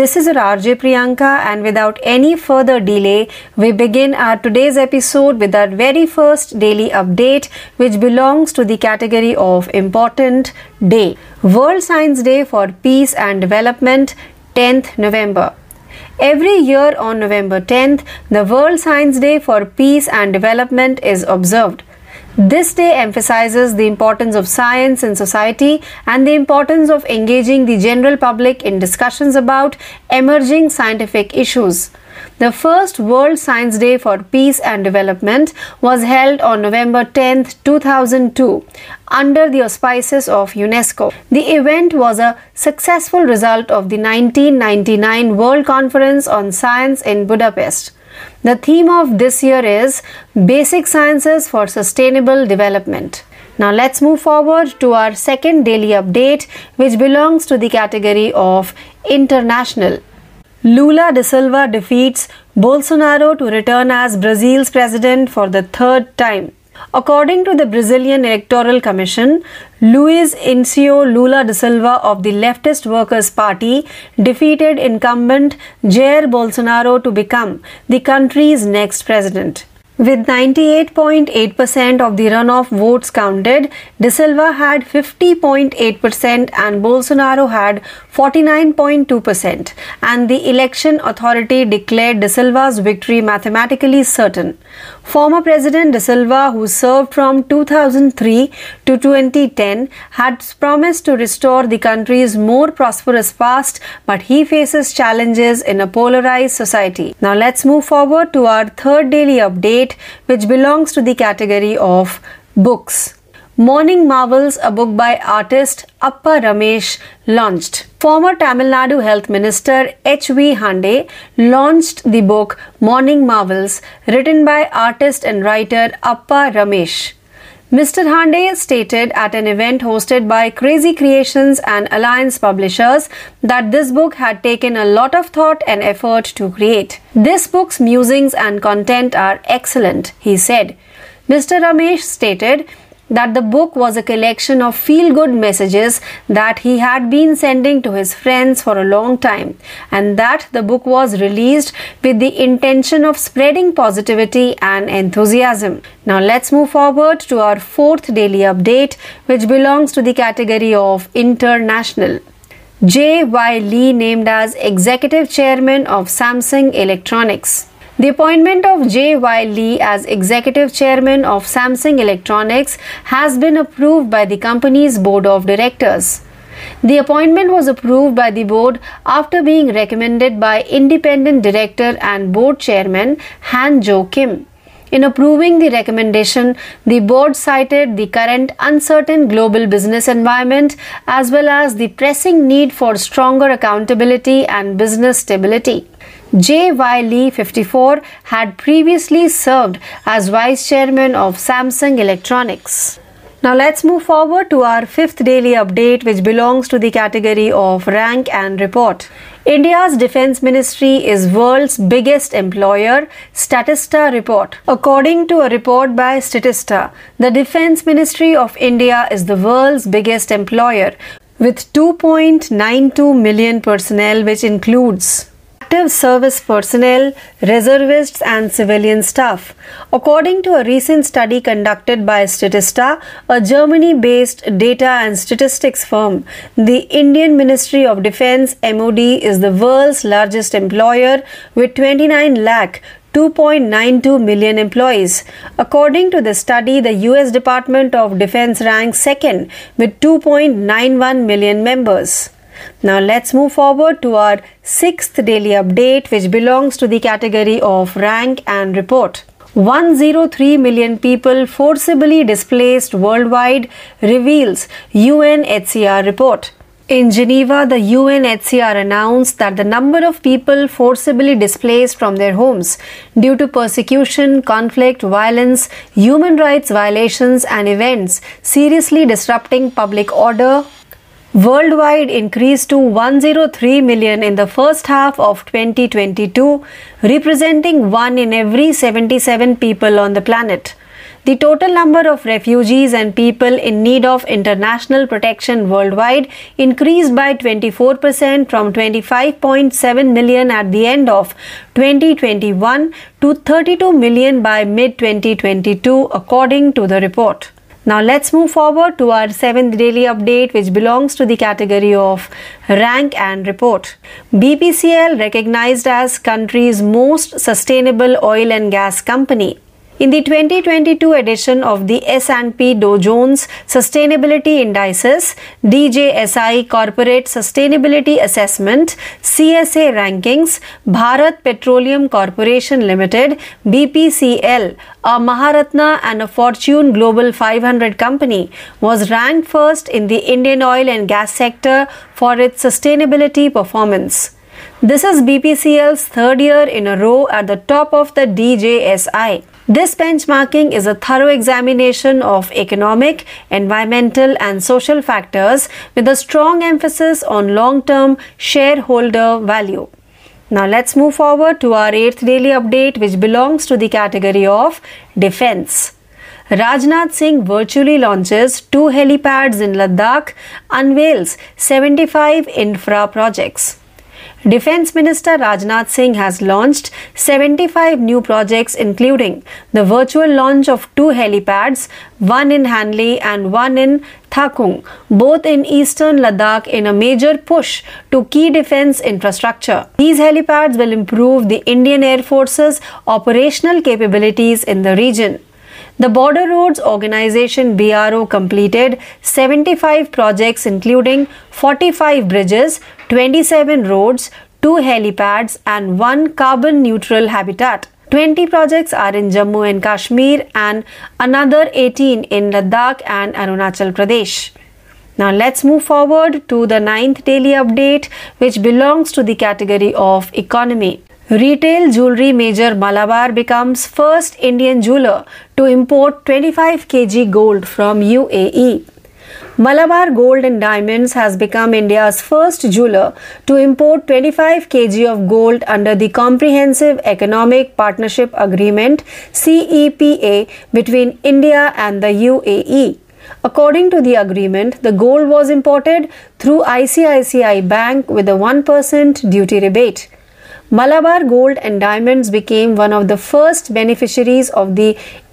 This is R J Priyanka and without any further delay we begin our today's episode with our very first daily update which belongs to the category of important day. World Science Day for Peace and Development tenth November. Every year on November tenth the World Science Day for Peace and Development is observed. This day emphasizes the importance of science in society and the importance of engaging the general public in discussions about emerging scientific issues. The first World Science Day for Peace and Development was held on November tenth, two thousand two under the auspices of UNESCO. The event was a successful result of the nineteen ninety-nine World Conference on Science in Budapest. The theme of this year is Basic Sciences for Sustainable Development. Now let's move forward to our second daily update which belongs to the category of international. Lula da Silva defeats Bolsonaro to return as Brazil's president for the third time. According to the Brazilian Electoral Commission, Luiz Incio Lula da Silva of the Leftist Workers' Party defeated incumbent Jair Bolsonaro to become the country's next president. With ninety-eight point eight percent of the runoff votes counted, da Silva had fifty point eight percent and Bolsonaro had forty-nine point two percent, and the election authority declared da Silva's victory mathematically certain. Former President da Silva, who served from two thousand three to twenty ten, had promised to restore the country's more prosperous past, but he faces challenges in a polarized society. Now let's move forward to our third daily update which belongs to the category of books. Morning Marvels, a book by artist Appa Ramesh, launched. Former Tamil Nadu Health Minister H V Hande launched the book Morning Marvels, written by artist and writer Appa Ramesh. Mister Hande stated at an event hosted by Crazy Creations and Alliance Publishers that this book had taken a lot of thought and effort to create. This book's musings and content are excellent, he said. Mister Ramesh stated that the book was a collection of feel-good messages that he had been sending to his friends for a long time, and that the book was released with the intention of spreading positivity and enthusiasm. Now let's move forward to our fourth daily update, which belongs to the category of international. J Y Lee named as executive chairman of Samsung Electronics. The appointment of J Y Lee as executive chairman of Samsung Electronics has been approved by the company's board of directors. The appointment was approved by the board after being recommended by independent director and board chairman Han Jo Kim. In approving the recommendation, the board cited the current uncertain global business environment as well as the pressing need for stronger accountability and business stability. J Y. Lee, fifty-four, had previously served as vice chairman of Samsung Electronics. Now let's move forward to our fifth daily update, which belongs to the category of rank and report. India's Defence Ministry is world's biggest employer, Statista report. According to a report by Statista, the Defence Ministry of India is the world's biggest employer with two point nine two million personnel, which includes active service personnel, reservists and civilian staff. According to a recent study conducted by Statista, a Germany-based data and statistics firm, the Indian Ministry of Defence (M O D) is the world's largest employer with twenty-nine lakh two point nine two million employees. According to the study, the U S Department of Defence ranks second with two point nine one million members. Now let's move forward to our sixth daily update, which belongs to the category of rank and report. one hundred three million people forcibly displaced worldwide, reveals U N H C R report. In Geneva, the U N H C R announced that the number of people forcibly displaced from their homes due to persecution, conflict, violence, human rights violations and events seriously disrupting public order worldwide increased to one hundred three million in the first half of twenty twenty-two, representing one in every seventy-seven people on the planet. The total number of refugees and people in need of international protection worldwide increased by twenty-four percent from twenty-five point seven million at the end of twenty twenty-one to thirty-two million by mid twenty twenty-two, according to the report. Now let's move forward to our seventh daily update, which belongs to the category of rank and report. B P C L recognized as country's most sustainable oil and gas company. In the twenty twenty-two edition of the S and P Dow Jones Sustainability Indices, D J S I Corporate Sustainability Assessment, C S A Rankings, Bharat Petroleum Corporation Limited, B P C L, a Maharatna and a Fortune Global five hundred company, was ranked first in the Indian oil and gas sector for its sustainability performance. This is B P C L's third year in a row at the top of the D J S I. This benchmarking is a thorough examination of economic, environmental and social factors with a strong emphasis on long-term shareholder value. Now let's move forward to our eighth daily update, which belongs to the category of defense. Rajnath Singh virtually launches two helipads in Ladakh, unveils seventy-five infra projects. Defense Minister Rajnath Singh has launched seventy-five new projects, including the virtual launch of two helipads, one in Hanle and one in Thakung, both in eastern Ladakh, in a major push to key defense infrastructure. These helipads will improve the Indian Air Force's operational capabilities in the region. The Border Roads Organization B R O completed seventy-five projects, including forty-five bridges, twenty-seven roads, two helipads and one carbon neutral habitat. twenty projects are in Jammu and Kashmir and another eighteen in Ladakh and Arunachal Pradesh. Now let's move forward to the ninth daily update, which belongs to the category of economy. Retail jewelry major Malabar becomes first Indian jeweler to import twenty-five kilograms gold from U A E. Malabar Gold and Diamonds has become India's first jeweler to import twenty-five kilograms of gold under the Comprehensive Economic Partnership Agreement C E P A between India and the U A E. According to the agreement, the gold was imported through I C I C I Bank with a one percent duty rebate. Malabar Gold and Diamonds became one of the first beneficiaries of the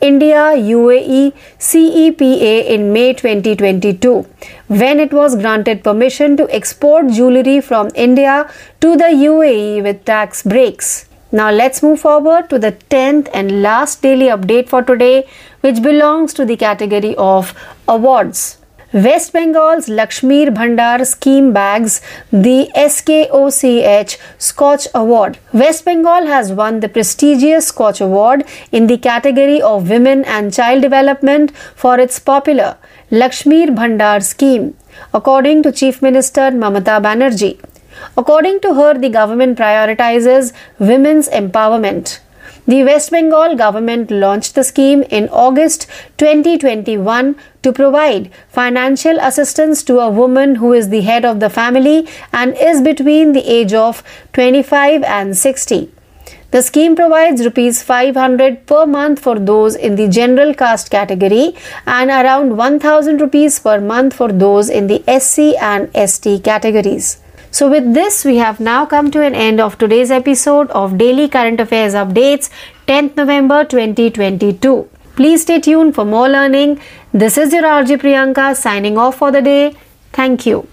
India-U A E C E P A in May twenty twenty-two, when it was granted permission to export jewellery from India to the U A E with tax breaks. Now let's move forward to the tenth and last daily update for today, which belongs to the category of awards. West Bengal's Lakshmir Bhandar Scheme bags the S K O C H Scotch Award. West Bengal has won the prestigious Scotch Award in the category of Women and Child Development for its popular Lakshmir Bhandar Scheme, according to Chief Minister Mamata Banerjee. According to her, the government prioritizes women's empowerment. The West Bengal government launched the scheme in August twenty twenty-one to provide financial assistance to a woman who is the head of the family and is between the age of twenty-five and sixty. The scheme provides rupees five hundred per month for those in the general caste category and around one thousand rupees per month for those in the S C and S T categories. So with this, we have now come to an end of today's episode of Daily Current Affairs Updates, tenth November twenty twenty-two. Please stay tuned for more learning. This is your R J Priyanka signing off for the day. Thank you.